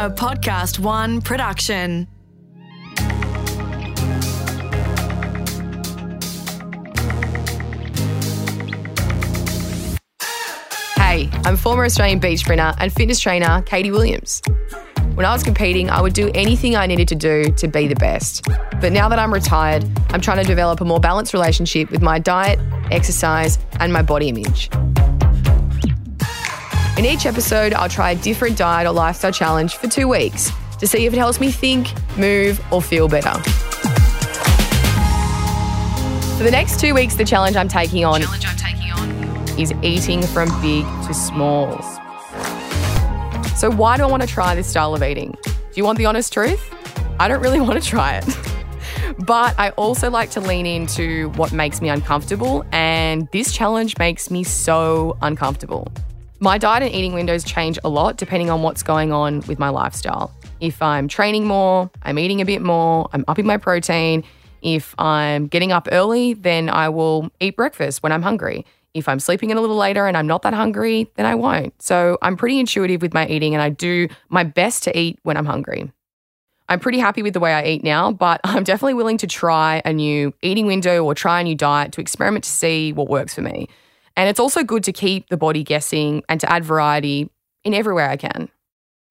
A Podcast One production. Hey, I'm former Australian beach sprinter and fitness trainer Katie Williams. When I was competing, I would do anything I needed to do to be the best. But now that I'm retired, I'm trying to develop a more balanced relationship with my diet, exercise, and my body image. In each episode, I'll try a different diet or lifestyle challenge for 2 weeks to see if it helps me think, move, or feel better. For the next 2 weeks, the challenge I'm taking on is eating from big to small. So why do I want to try this style of eating? Do you want the honest truth? I don't really want to try it. But I also like to lean into what makes me uncomfortable, and this challenge makes me so uncomfortable. My diet and eating windows change a lot depending on what's going on with my lifestyle. If I'm training more, I'm eating a bit more, I'm upping my protein. If I'm getting up early, then I will eat breakfast when I'm hungry. If I'm sleeping in a little later and I'm not that hungry, then I won't. So I'm pretty intuitive with my eating, and I do my best to eat when I'm hungry. I'm pretty happy with the way I eat now, but I'm definitely willing to try a new eating window or try a new diet to experiment to see what works for me. And it's also good to keep the body guessing and to add variety in everywhere I can.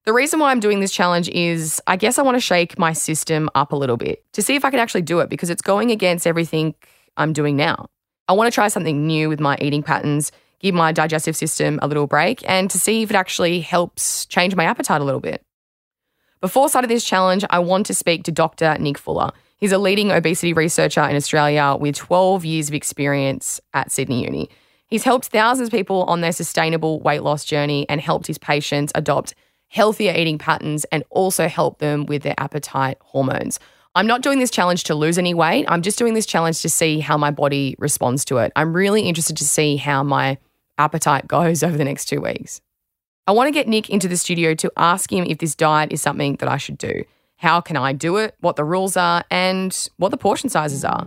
The reason why I'm doing this challenge is I guess I want to shake my system up a little bit to see if I can actually do it, because it's going against everything I'm doing now. I want to try something new with my eating patterns, give my digestive system a little break, and to see if it actually helps change my appetite a little bit. Before starting this challenge, I want to speak to Dr. Nick Fuller. He's a leading obesity researcher in Australia with 12 years of experience at Sydney Uni. He's helped thousands of people on their sustainable weight loss journey and helped his patients adopt healthier eating patterns and also help them with their appetite hormones. I'm not doing this challenge to lose any weight. I'm just doing this challenge to see how my body responds to it. I'm really interested to see how my appetite goes over the next 2 weeks. I want to get Nick into the studio to ask him if this diet is something that I should do. How can I do it? What the rules are and what the portion sizes are.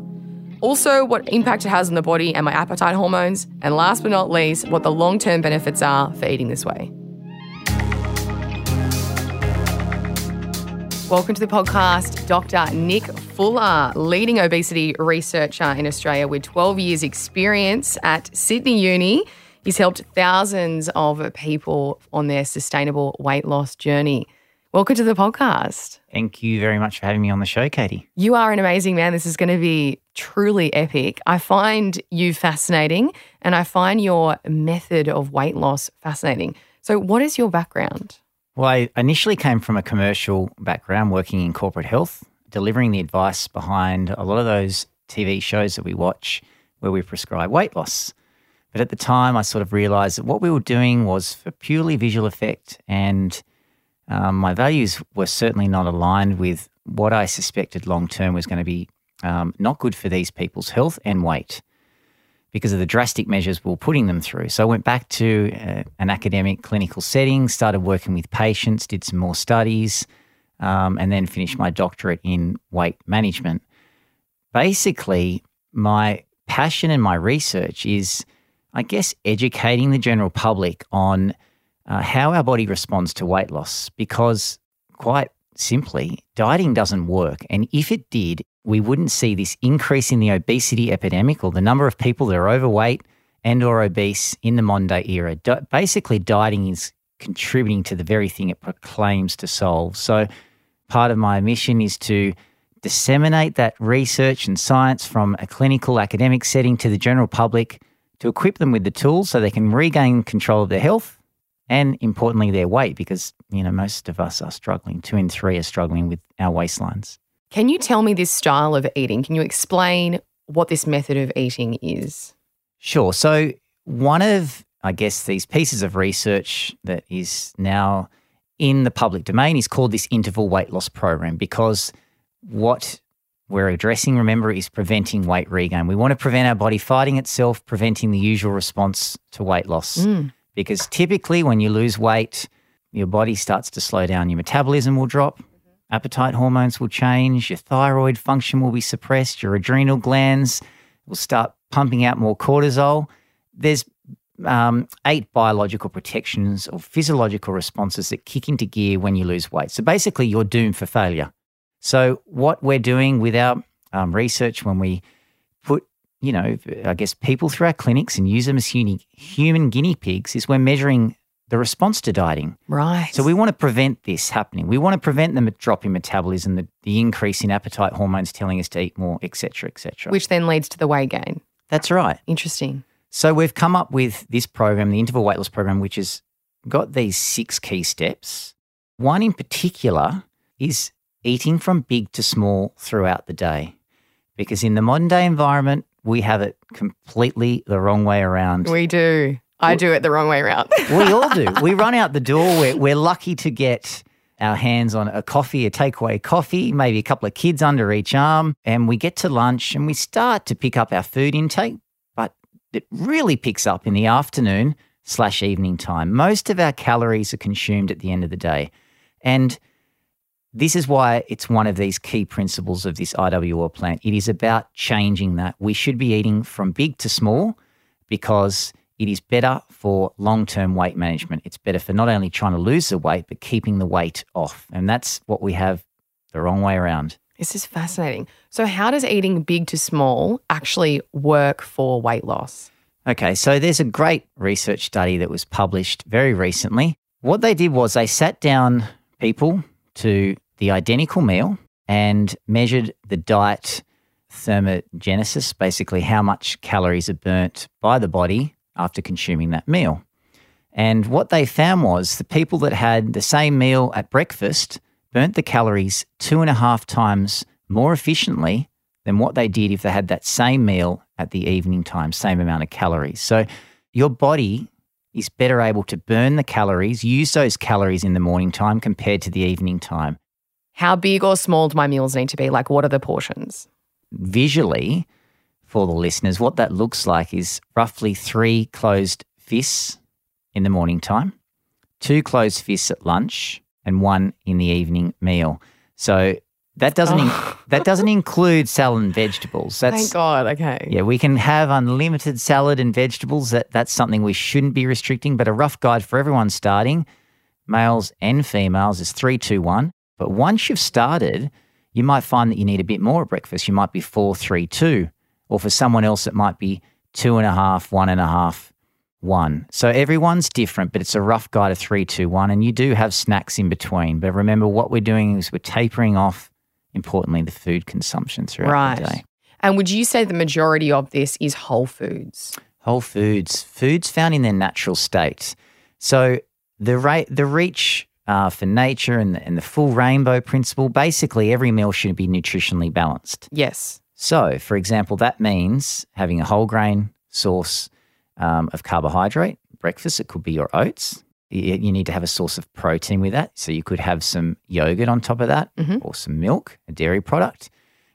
Also, what impact it has on the body and my appetite hormones. And last but not least, what the long-term benefits are for eating this way. Welcome to the podcast, Dr. Nick Fuller, leading obesity researcher in Australia with 12 years experience at Sydney Uni. He's helped thousands of people on their sustainable weight loss journey. Welcome to the podcast. Thank you very much for having me on the show, Katie. You are an amazing man. This is going to be truly epic. I find you fascinating, and I find your method of weight loss fascinating. So what is your background? Well, I initially came from a commercial background working in corporate health, delivering the advice behind a lot of those TV shows that we watch where we prescribe weight loss. But at the time, I sort of realised that what we were doing was for purely visual effect, and my values were certainly not aligned with what I suspected long-term was going to be not good for these people's health and weight because of the drastic measures we were putting them through. So I went back to an academic clinical setting, started working with patients, did some more studies, and then finished my doctorate in weight management. Basically, my passion and my research is, I guess, educating the general public on how our body responds to weight loss, because quite simply, dieting doesn't work. And if it did, we wouldn't see this increase in the obesity epidemic or the number of people that are overweight and or obese in the modern-day era. Basically, dieting is contributing to the very thing it proclaims to solve. So part of my mission is to disseminate that research and science from a clinical academic setting to the general public, to equip them with the tools so they can regain control of their health, and importantly, their weight, because, you know, most of us are struggling. 2 in 3 are struggling with our waistlines. Can you tell me this style of eating? Can you explain what this method of eating is? Sure. So one of, I guess, these pieces of research that is now in the public domain is called this Interval Weight Loss Program, because what we're addressing, remember, is preventing weight regain. We want to prevent our body fighting itself, preventing the usual response to weight loss. Because typically when you lose weight, your body starts to slow down. Your metabolism will drop, appetite hormones will change, your thyroid function will be suppressed, your adrenal glands will start pumping out more cortisol. There's 8 biological protections or physiological responses that kick into gear when you lose weight. So basically you're doomed for failure. So what we're doing with our research when we put, you know, I guess people through our clinics and use them as human guinea pigs is we're measuring the response to dieting. Right. So we want to prevent this happening. We want to prevent the drop in metabolism, the increase in appetite hormones telling us to eat more, et cetera, et cetera. Which then leads to the weight gain. That's right. Interesting. So we've come up with this program, the Interval Weight Loss Program, which has got these 6 key steps. One in particular is eating from big to small throughout the day, because in the modern day environment, we have it completely the wrong way around. We do. I do it the wrong way around. We all do. We run out the door. We're lucky to get our hands on a coffee, a takeaway coffee, maybe a couple of kids under each arm, and we get to lunch and we start to pick up our food intake, but it really picks up in the afternoon/evening time. Most of our calories are consumed at the end of the day. And this is why it's one of these key principles of this IWR plan. It is about changing that. We should be eating from big to small because it is better for long-term weight management. It's better for not only trying to lose the weight, but keeping the weight off. And that's what we have the wrong way around. This is fascinating. So how does eating big to small actually work for weight loss? Okay, so there's a great research study that was published very recently. What they did was they sat down people to the identical meal and measured the diet thermogenesis, basically how much calories are burnt by the body after consuming that meal. And what they found was the people that had the same meal at breakfast burnt the calories 2.5 times more efficiently than what they did if they had that same meal at the evening time, same amount of calories. So your body is better able to burn the calories, use those calories in the morning time compared to the evening time. How big or small do my meals need to be? Like, what are the portions? Visually, for the listeners, what that looks like is roughly 3 closed fists in the morning time, 2 closed fists at lunch, and 1 in the evening meal. So that doesn't that doesn't include salad and vegetables. Thank God, okay. Yeah, we can have unlimited salad and vegetables. That's something we shouldn't be restricting, but a rough guide for everyone starting, males and females, is 3-2-1. But once you've started, you might find that you need a bit more at breakfast. You might be 4-3-2. Or for someone else, it might be 2.5, 1.5, 1. So everyone's different, but it's a rough guide of 3, 2, 1. And you do have snacks in between. But remember, what we're doing is we're tapering off, importantly, the food consumption throughout the day. And would you say the majority of this is whole foods? Whole foods. Foods found in their natural state. So the reach for nature and the full rainbow principle, basically every meal should be nutritionally balanced. Yes. So, for example, that means having a whole grain source of carbohydrate. Breakfast, it could be your oats. You need to have a source of protein with that. So you could have some yogurt on top of that or some milk, a dairy product.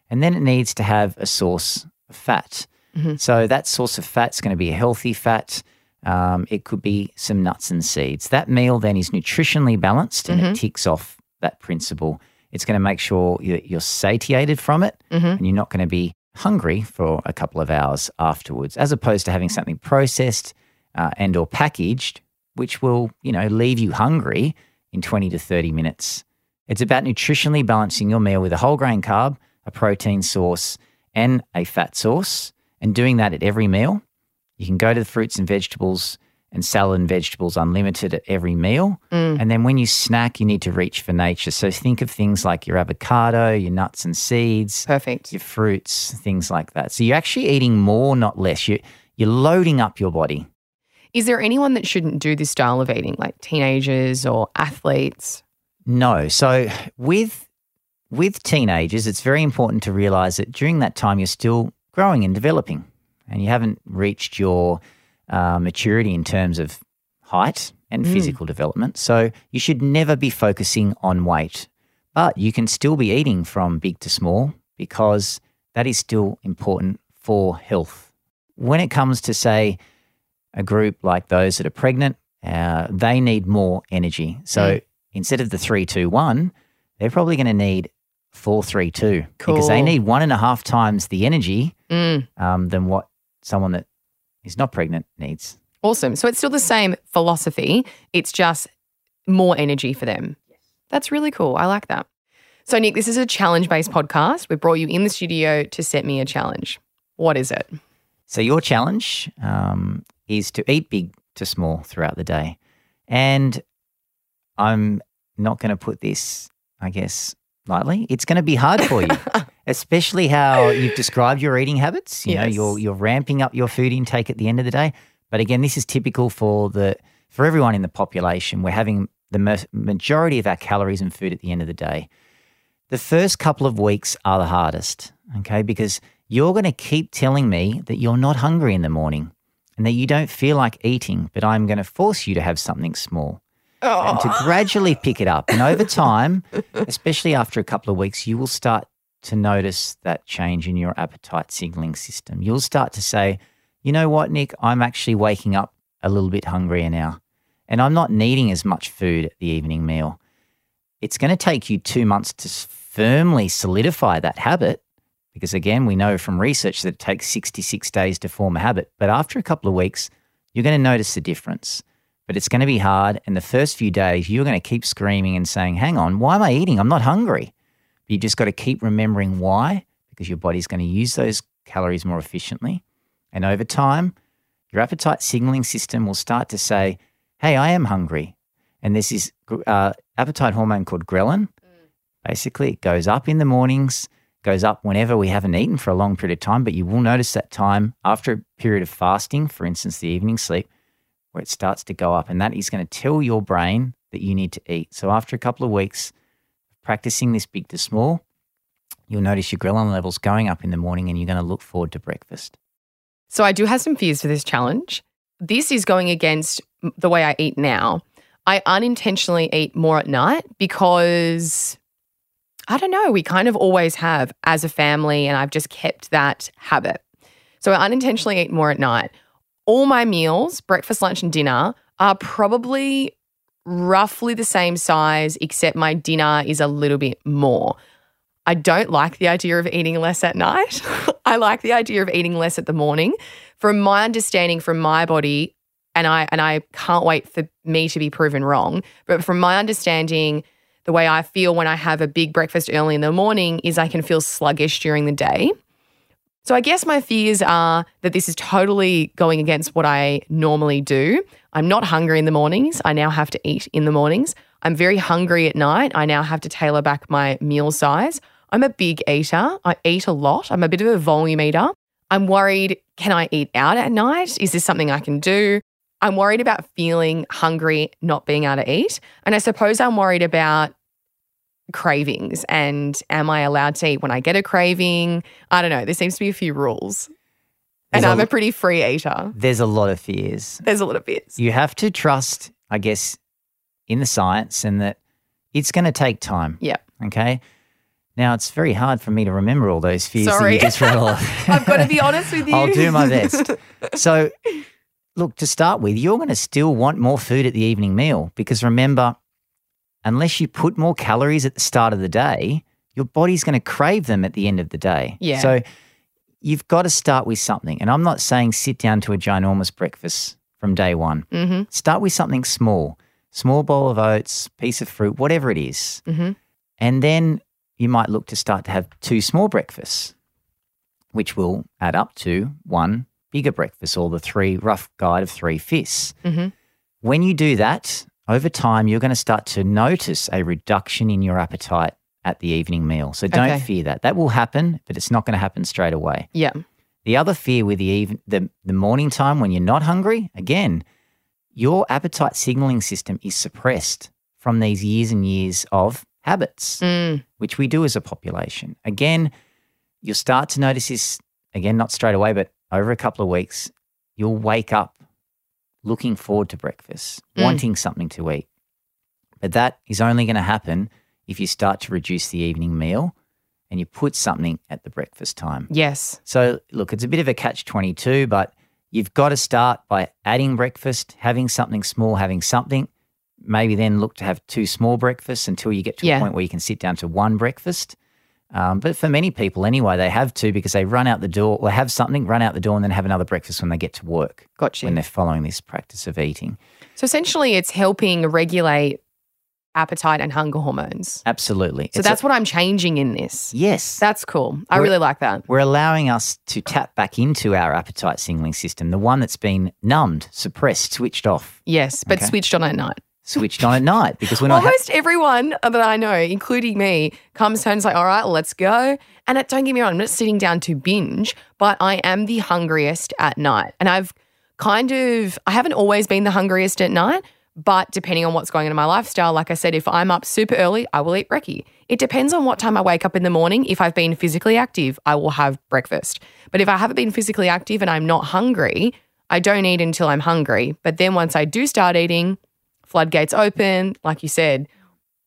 And then it needs to have a source of fat. So that source of fat is going to be a healthy fat. It could be some nuts and seeds. That meal then is nutritionally balanced and it ticks off that principle. It's going to make sure you're satiated from it and you're not going to be hungry for a couple of hours afterwards, as opposed to having something processed and or packaged, which will, you know, leave you hungry in 20 to 30 minutes. It's about nutritionally balancing your meal with a whole grain carb, a protein source and a fat source, and doing that at every meal. You can go to the fruits and vegetables and salad and vegetables unlimited at every meal. And then when you snack, you need to reach for nature. So think of things like your avocado, your nuts and seeds. Perfect. Your fruits, things like that. So you're actually eating more, not less. You're loading up your body. Is there anyone that shouldn't do this style of eating, like teenagers or athletes? No. So with teenagers, it's very important to realise that during that time you're still growing and developing and you haven't reached your maturity in terms of height and physical development. So you should never be focusing on weight, but you can still be eating from big to small because that is still important for health. When it comes to, say, a group like those that are pregnant, they need more energy. So instead of the 3-2-1, they're probably going to need 4-3-2 because they need 1.5 times the energy than what someone that is not pregnant needs. Awesome. So it's still the same philosophy. It's just more energy for them. That's really cool. I like that. So, Nick, this is a challenge-based podcast. We brought you in the studio to set me a challenge. What is it? So your challenge is to eat big to small throughout the day. And I'm not going to put this, I guess, lightly. It's going to be hard for you, especially how you've described your eating habits. You know, you're ramping up your food intake at the end of the day. But again, this is typical for everyone in the population. We're having the majority of our calories and food at the end of the day. The first couple of weeks are the hardest, okay, because you're going to keep telling me that you're not hungry in the morning and that you don't feel like eating, but I'm going to force you to have something small and to gradually pick it up. And over time, especially after a couple of weeks, you will start to notice that change in your appetite signaling system. You'll start to say, you know what, Nick, I'm actually waking up a little bit hungrier now and I'm not needing as much food at the evening meal. It's going to take you 2 months to firmly solidify that habit because, again, we know from research that it takes 66 days to form a habit. But after a couple of weeks, you're going to notice the difference. But it's going to be hard. And the first few days, you're going to keep screaming and saying, hang on, why am I eating? I'm not hungry. But you just got to keep remembering why, because your body's going to use those calories more efficiently. And over time, your appetite signaling system will start to say, hey, I am hungry. And there's this appetite hormone called ghrelin. Basically, it goes up in the mornings, goes up whenever we haven't eaten for a long period of time, but you will notice that time after a period of fasting, for instance, the evening sleep, where it starts to go up. And that is going to tell your brain that you need to eat. So after a couple of weeks of practicing this big to small, you'll notice your ghrelin levels going up in the morning and you're going to look forward to breakfast. So I do have some fears for this challenge. This is going against the way I eat now. I unintentionally eat more at night because, I don't know, we kind of always have as a family and I've just kept that habit. So I unintentionally eat more at night. All my meals, breakfast, lunch and dinner, are probably roughly the same size except my dinner is a little bit more. I don't like the idea of eating less at night. I like the idea of eating less at the morning. From my understanding, from my body, and I can't wait for me to be proven wrong. But from my understanding, the way I feel when I have a big breakfast early in the morning is I can feel sluggish during the day. So I guess my fears are that this is totally going against what I normally do. I'm not hungry in the mornings. I now have to eat in the mornings. I'm very hungry at night. I now have to tailor back my meal size. I'm a big eater. I eat a lot. I'm a bit of a volume eater. I'm worried, can I eat out at night? Is this something I can do? I'm worried about feeling hungry, not being able to eat. And I suppose I'm worried about cravings and am I allowed to eat when I get a craving? I don't know. There seems to be a few rules. And I'm a pretty free eater. There's a lot of fears. You have to trust, I guess, in the science and that it's going to take time. Yeah. Okay. Now, it's very hard for me to remember all those fears that you just read off. I've got to be honest with you. I'll do my best. So, look, to start with, you're going to still want more food at the evening meal because remember, unless you put more calories at the start of the day, your body's going to crave them at the end of the day. Yeah. So you've got to start with something. And I'm not saying sit down to a ginormous breakfast from day one. Mm-hmm. Start with something small bowl of oats, piece of fruit, whatever it is. Mm-hmm. And then you might look to start to have two small breakfasts, which will add up to one bigger breakfast or the rough guide of three fists. Mm-hmm. When you do that, over time, you're going to start to notice a reduction in your appetite at the evening meal. So don't fear that. That will happen, but it's not going to happen straight away. Yeah. The other fear with the morning time when you're not hungry, again, your appetite signaling system is suppressed from these years and years of habits, which we do as a population. Again, you'll start to notice this, again, not straight away, but over a couple of weeks, you'll wake up looking forward to breakfast, wanting something to eat. But that is only going to happen if you start to reduce the evening meal and you put something at the breakfast time. Yes. So, look, it's a bit of a catch-22, but you've got to start by adding breakfast, having something small, maybe then look to have two small breakfasts until you get to a point where you can sit down to one breakfast. But for many people anyway, they have to because they run out the door or have something, run out the door and then have another breakfast when they get to work. Gotcha. When they're following this practice of eating. So essentially it's helping regulate appetite and hunger hormones. Absolutely. So that's what I'm changing in this. Yes. That's cool. I really like that. We're allowing us to tap back into our appetite signaling system, the one that's been numbed, suppressed, switched off. Yes, but switched on at night. Switched on at night because we're not. Almost everyone that I know, including me, comes home and is like, all right, let's go. And don't get me wrong, I'm not sitting down to binge, but I am the hungriest at night. And I haven't always been the hungriest at night, but depending on what's going on in my lifestyle, like I said, if I'm up super early, I will eat brekkie. It depends on what time I wake up in the morning. If I've been physically active, I will have breakfast. But if I haven't been physically active and I'm not hungry, I don't eat until I'm hungry. But then once I do start eating, floodgates open. Like you said,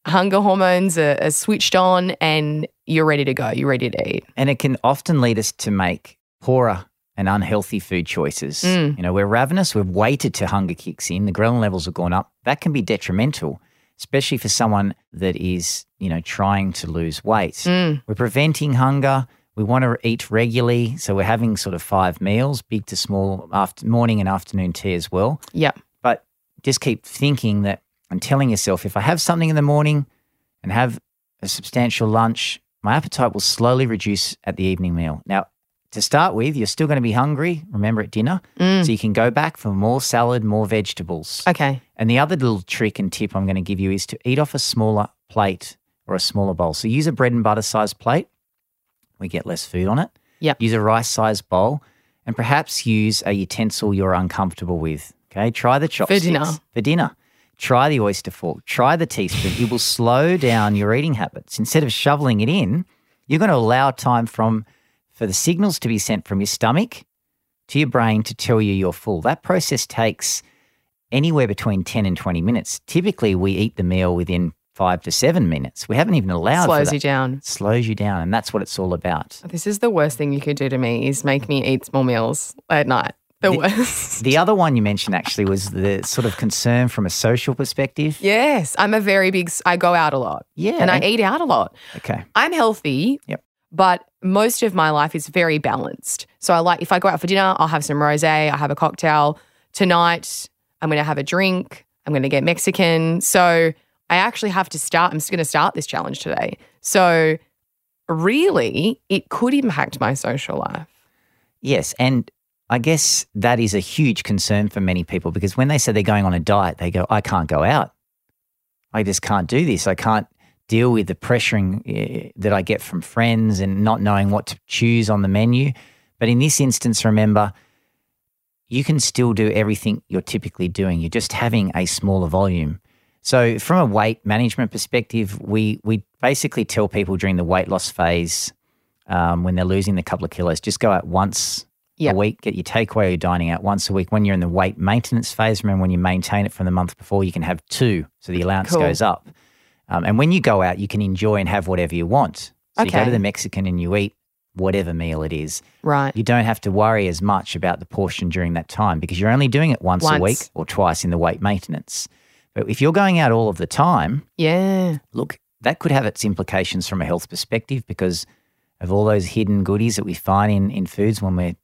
hunger hormones are switched on and you're ready to go. You're ready to eat. And it can often lead us to make poorer and unhealthy food choices. Mm. You know, we're ravenous, we've waited till hunger kicks in, the ghrelin levels have gone up. That can be detrimental, especially for someone that is, trying to lose weight. Mm. We're preventing hunger. We want to eat regularly. So we're having sort of 5 meals, big to small, after morning and afternoon tea as well. Yeah. But just keep thinking that and telling yourself, if I have something in the morning and have a substantial lunch, my appetite will slowly reduce at the evening meal. Now, to start with, you're still going to be hungry, remember, at dinner. Mm. So you can go back for more salad, more vegetables. Okay. And the other little trick and tip I'm going to give you is to eat off a smaller plate or a smaller bowl. So use a bread and butter sized plate. We get less food on it. Yeah. Use a rice sized bowl and perhaps use a utensil you're uncomfortable with. Okay. Try the chopsticks. For dinner. Try the oyster fork. Try the teaspoon. It will slow down your eating habits. Instead of shoveling it in, you're going to allow time for the signals to be sent from your stomach to your brain to tell you you're full. That process takes anywhere between 10 and 20 minutes. Typically, we eat the meal within 5 to 7 minutes. We haven't even allowed for that. Slows you down. Slows you down, and that's what it's all about. This is the worst thing you could do to me is make me eat small meals at night. The worst. The other one you mentioned actually was the sort of concern from a social perspective. Yes, I go out a lot. Yeah. And I eat out a lot. Okay. I'm healthy. Yep. But most of my life is very balanced. So if I go out for dinner, I'll have some rosé, I'll have a cocktail. Tonight, I'm going to have a drink. I'm going to get Mexican. So I actually I'm just going to start this challenge today. So really, it could impact my social life. Yes, and I guess that is a huge concern for many people because when they say they're going on a diet, they go, I can't go out. I just can't do this. I can't deal with the pressuring that I get from friends and not knowing what to choose on the menu. But in this instance, remember, you can still do everything you're typically doing. You're just having a smaller volume. So from a weight management perspective, we basically tell people during the weight loss phase when they're losing a couple of kilos, just go out once a week, get your takeaway or your dining out once a week. When you're in the weight maintenance phase, remember when you maintain it from the month before, you can have 2. So the allowance goes up. And when you go out, you can enjoy and have whatever you want. So you go to the Mexican and you eat whatever meal it is. Right. You don't have to worry as much about the portion during that time because you're only doing it once a week or twice in the weight maintenance. But if you're going out all of the time, look, that could have its implications from a health perspective because of all those hidden goodies that we find in foods when we're,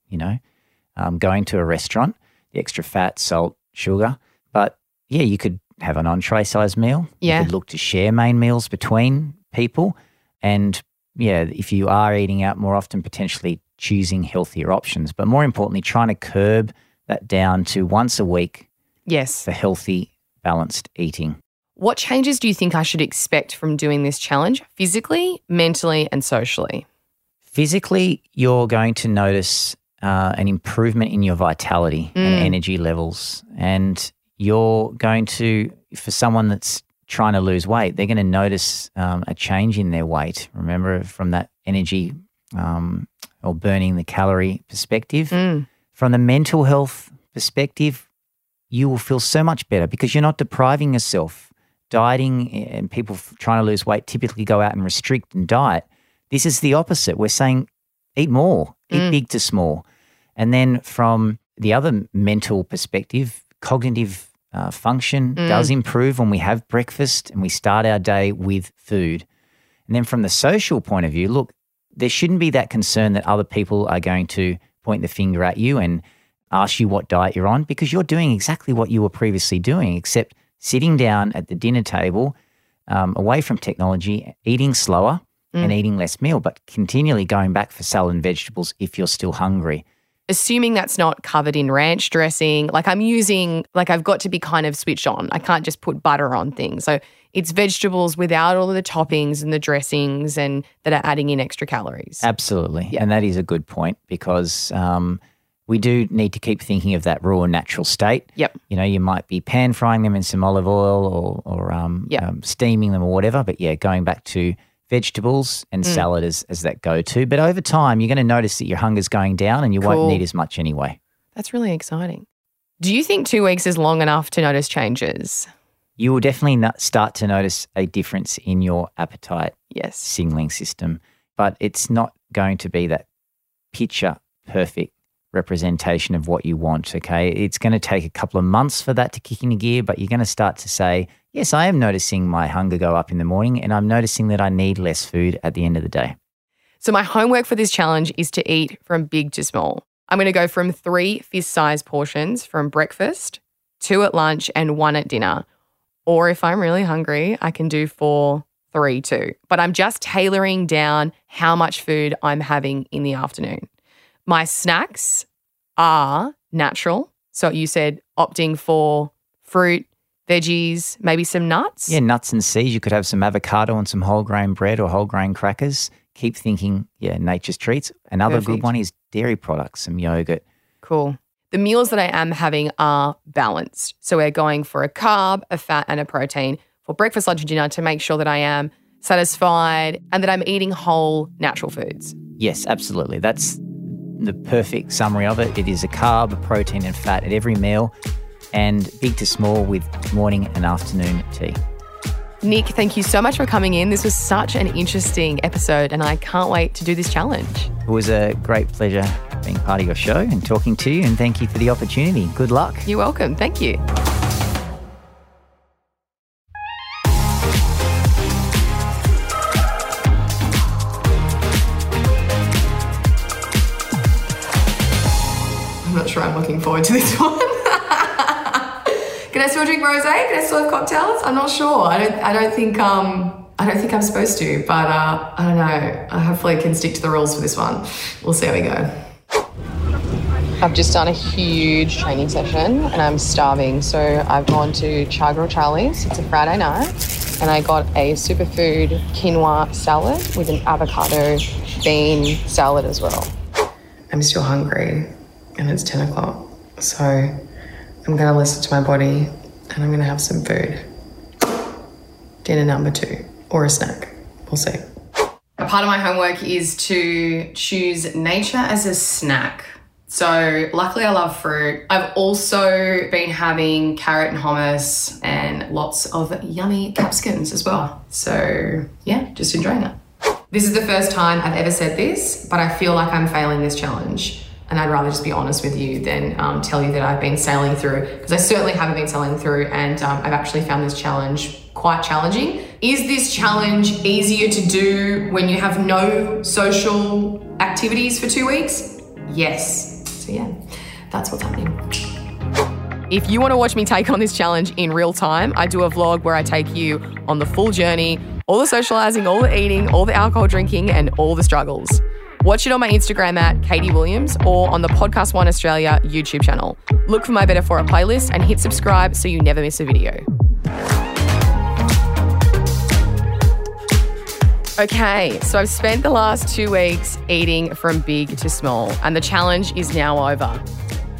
going to a restaurant, the extra fat, salt, sugar. But, you could have an entree-sized meal. Yeah. You could look to share main meals between people. And, if you are eating out more often, potentially choosing healthier options. But more importantly, trying to curb that down to once a week. Yes. For healthy, balanced eating. What changes do you think I should expect from doing this challenge physically, mentally and socially? Physically, you're going to notice an improvement in your vitality and energy levels. And you're going to, for someone that's trying to lose weight, they're going to notice a change in their weight. Remember, from that energy or burning the calorie perspective. Mm. From the mental health perspective, you will feel so much better because you're not depriving yourself. Dieting and people trying to lose weight typically go out and restrict and diet. This is the opposite. We're saying eat more, eat big to small. And then from the other mental perspective, cognitive function does improve when we have breakfast and we start our day with food. And then from the social point of view, look, there shouldn't be that concern that other people are going to point the finger at you and ask you what diet you're on, because you're doing exactly what you were previously doing, except sitting down at the dinner table, away from technology, eating slower and eating less meal, but continually going back for salad and vegetables if you're still hungry. Assuming that's not covered in ranch dressing, I've got to be kind of switched on. I can't just put butter on things. So it's vegetables without all of the toppings and the dressings and that are adding in extra calories. Absolutely. Yeah. And that is a good point, because we do need to keep thinking of that raw natural state. Yep. You know, you might be pan frying them in some olive oil or steaming them or whatever. But yeah, going back to vegetables and salad as that go-to. But over time, you're going to notice that your hunger's going down and you won't need as much anyway. That's really exciting. Do you think 2 weeks is long enough to notice changes? You will definitely start to notice a difference in your appetite signaling system, but it's not going to be that picture-perfect representation of what you want, okay? It's going to take a couple of months for that to kick into gear, but you're going to start to say, yes, I am noticing my hunger go up in the morning and I'm noticing that I need less food at the end of the day. So my homework for this challenge is to eat from big to small. I'm going to go from 3 fist-sized portions from breakfast, 2 at lunch and 1 at dinner. Or if I'm really hungry, I can do 4, 3, 2. But I'm just tailoring down how much food I'm having in the afternoon. My snacks are natural. So you said opting for fruit, veggies, maybe some nuts? Yeah, nuts and seeds. You could have some avocado and some whole grain bread or whole grain crackers. Keep thinking, nature's treats. Another good one is dairy products, some yogurt. Cool. The meals that I am having are balanced. So we're going for a carb, a fat and a protein for breakfast, lunch and dinner to make sure that I am satisfied and that I'm eating whole natural foods. Yes, absolutely. That's the perfect summary of it. It is a carb, a protein and fat at every meal, and big to small with morning and afternoon tea. Nick, thank you so much for coming in. This was such an interesting episode and I can't wait to do this challenge. It was a great pleasure being part of your show and talking to you, and thank you for the opportunity. Good luck. You're welcome. Thank you. I'm not sure I'm looking forward to this one. Can I still drink rosé? Can I still have cocktails? I'm not sure. I don't think I'm supposed to, but I don't know. I hopefully can stick to the rules for this one. We'll see how we go. I've just done a huge training session and I'm starving. So I've gone to Chargrill Charlie's. It's a Friday night and I got a superfood quinoa salad with an avocado bean salad as well. I'm still hungry and it's 10 o'clock. So I'm going to listen to my body and I'm going to have some food. Dinner number 2 or a snack. We'll see. A part of my homework is to choose nature as a snack. So luckily I love fruit. I've also been having carrot and hummus and lots of yummy capsicums as well. So yeah, just enjoying that. This is the first time I've ever said this, but I feel like I'm failing this challenge. And I'd rather just be honest with you than tell you that I've been sailing through, because I certainly haven't been sailing through, and I've actually found this challenge quite challenging. Is this challenge easier to do when you have no social activities for 2 weeks? Yes. So yeah, that's what's happening. If you want to watch me take on this challenge in real time, I do a vlog where I take you on the full journey, all the socialising, all the eating, all the alcohol drinking and all the struggles. Watch it on my Instagram at Katie Williams or on the Podcast One Australia YouTube channel. Look for my Better For It playlist and hit subscribe so you never miss a video. Okay, so I've spent the last 2 weeks eating from big to small and the challenge is now over.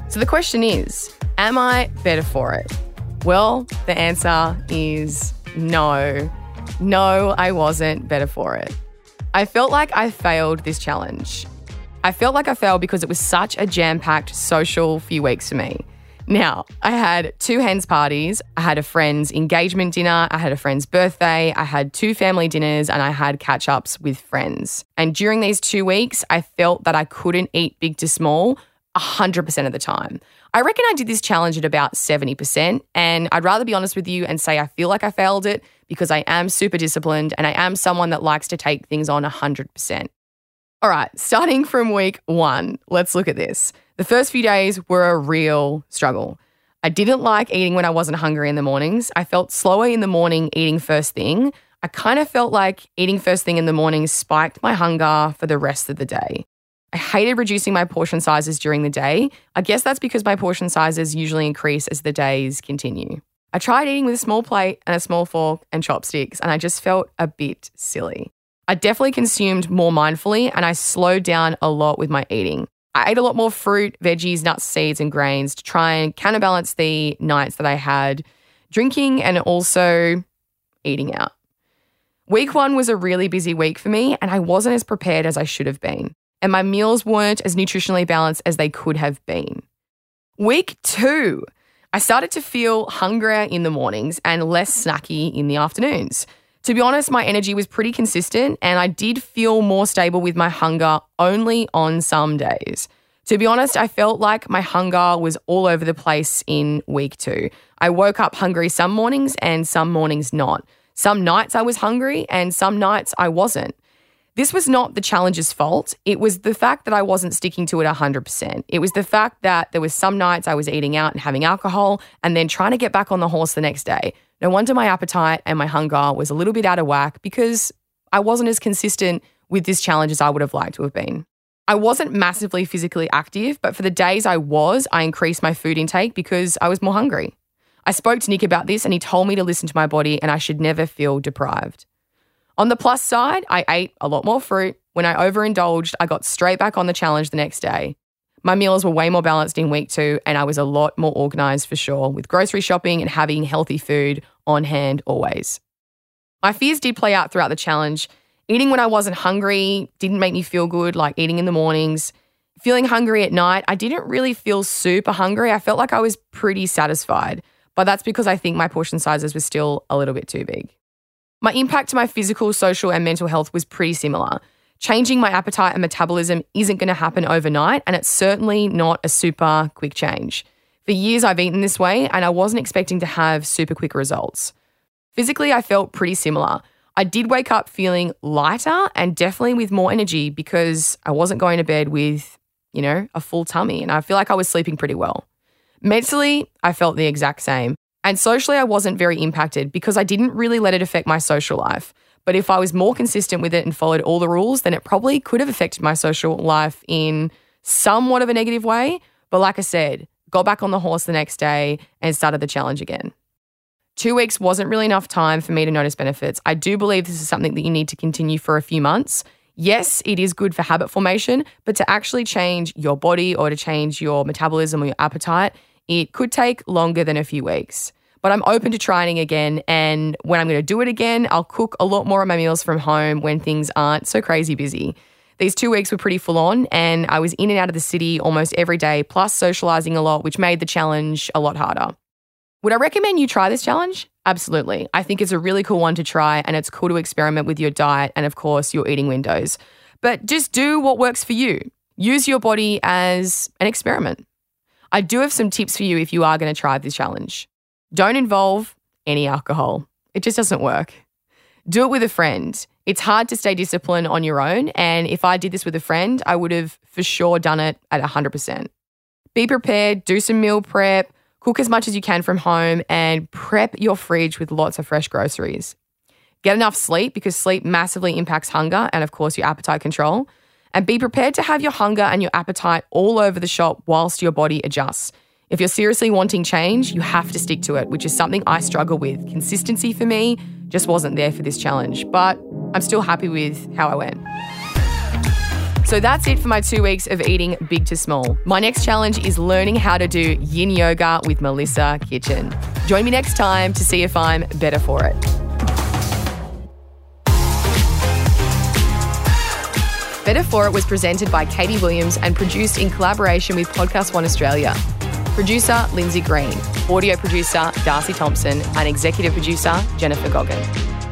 So the question is, am I better for it? Well, the answer is no. No, I wasn't better for it. I felt like I failed this challenge. I felt like I failed because it was such a jam-packed social few weeks for me. Now, I had 2 hens parties, I had a friend's engagement dinner, I had a friend's birthday, I had 2 family dinners and I had catch-ups with friends. And during these 2 weeks, I felt that I couldn't eat big to small 100% of the time. I reckon I did this challenge at about 70%, and I'd rather be honest with you and say I feel like I failed it because I am super disciplined and I am someone that likes to take things on 100%. All right, starting from week one, let's look at this. The first few days were a real struggle. I didn't like eating when I wasn't hungry in the mornings. I felt slower in the morning eating first thing. I kind of felt like eating first thing in the morning spiked my hunger for the rest of the day. I hated reducing my portion sizes during the day. I guess that's because my portion sizes usually increase as the days continue. I tried eating with a small plate and a small fork and chopsticks, and I just felt a bit silly. I definitely consumed more mindfully, and I slowed down a lot with my eating. I ate a lot more fruit, veggies, nuts, seeds, and grains to try and counterbalance the nights that I had drinking and also eating out. Week one was a really busy week for me, and I wasn't as prepared as I should have been. And my meals weren't as nutritionally balanced as they could have been. Week two, I started to feel hungrier in the mornings and less snacky in the afternoons. To be honest, my energy was pretty consistent and I did feel more stable with my hunger only on some days. To be honest, I felt like my hunger was all over the place in week two. I woke up hungry some mornings and some mornings not. Some nights I was hungry and some nights I wasn't. This was not the challenge's fault. It was the fact that I wasn't sticking to it 100%. It was the fact that there was some nights I was eating out and having alcohol and then trying to get back on the horse the next day. No wonder my appetite and my hunger was a little bit out of whack because I wasn't as consistent with this challenge as I would have liked to have been. I wasn't massively physically active, but for the days I was, I increased my food intake because I was more hungry. I spoke to Nick about this and he told me to listen to my body and I should never feel deprived. On the plus side, I ate a lot more fruit. When I overindulged, I got straight back on the challenge the next day. My meals were way more balanced in week two and I was a lot more organised for sure, with grocery shopping and having healthy food on hand always. My fears did play out throughout the challenge. Eating when I wasn't hungry didn't make me feel good, like eating in the mornings. Feeling hungry at night, I didn't really feel super hungry. I felt like I was pretty satisfied, but that's because I think my portion sizes were still a little bit too big. My impact to my physical, social, and mental health was pretty similar. Changing my appetite and metabolism isn't going to happen overnight, and it's certainly not a super quick change. For years, I've eaten this way, and I wasn't expecting to have super quick results. Physically, I felt pretty similar. I did wake up feeling lighter and definitely with more energy because I wasn't going to bed with, a full tummy, and I feel like I was sleeping pretty well. Mentally, I felt the exact same. And socially, I wasn't very impacted because I didn't really let it affect my social life. But if I was more consistent with it and followed all the rules, then it probably could have affected my social life in somewhat of a negative way. But like I said, got back on the horse the next day and started the challenge again. 2 weeks wasn't really enough time for me to notice benefits. I do believe this is something that you need to continue for a few months. Yes, it is good for habit formation, but to actually change your body or to change your metabolism or your appetite, it could take longer than a few weeks. But I'm open to trying again, and when I'm going to do it again, I'll cook a lot more of my meals from home when things aren't so crazy busy. These 2 weeks were pretty full on and I was in and out of the city almost every day, plus socialising a lot, which made the challenge a lot harder. Would I recommend you try this challenge? Absolutely. I think it's a really cool one to try and it's cool to experiment with your diet and of course your eating windows. But just do what works for you. Use your body as an experiment. I do have some tips for you if you are going to try this challenge. Don't involve any alcohol. It just doesn't work. Do it with a friend. It's hard to stay disciplined on your own, and if I did this with a friend, I would have for sure done it at 100%. Be prepared, do some meal prep, cook as much as you can from home, and prep your fridge with lots of fresh groceries. Get enough sleep because sleep massively impacts hunger and, of course, your appetite control. And be prepared to have your hunger and your appetite all over the shop whilst your body adjusts. If you're seriously wanting change, you have to stick to it, which is something I struggle with. Consistency for me just wasn't there for this challenge, but I'm still happy with how I went. So that's it for my 2 weeks of eating big to small. My next challenge is learning how to do yin yoga with Melissa Kitchen. Join me next time to see if I'm better for it. Better For It was presented by Katie Williams and produced in collaboration with Podcast One Australia. Producer, Lindsay Green. Audio producer, Darcy Thompson. And executive producer, Jennifer Goggin.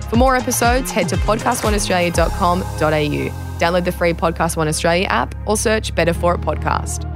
For more episodes, head to podcastoneaustralia.com.au. Download the free Podcast One Australia app or search Better For It Podcast.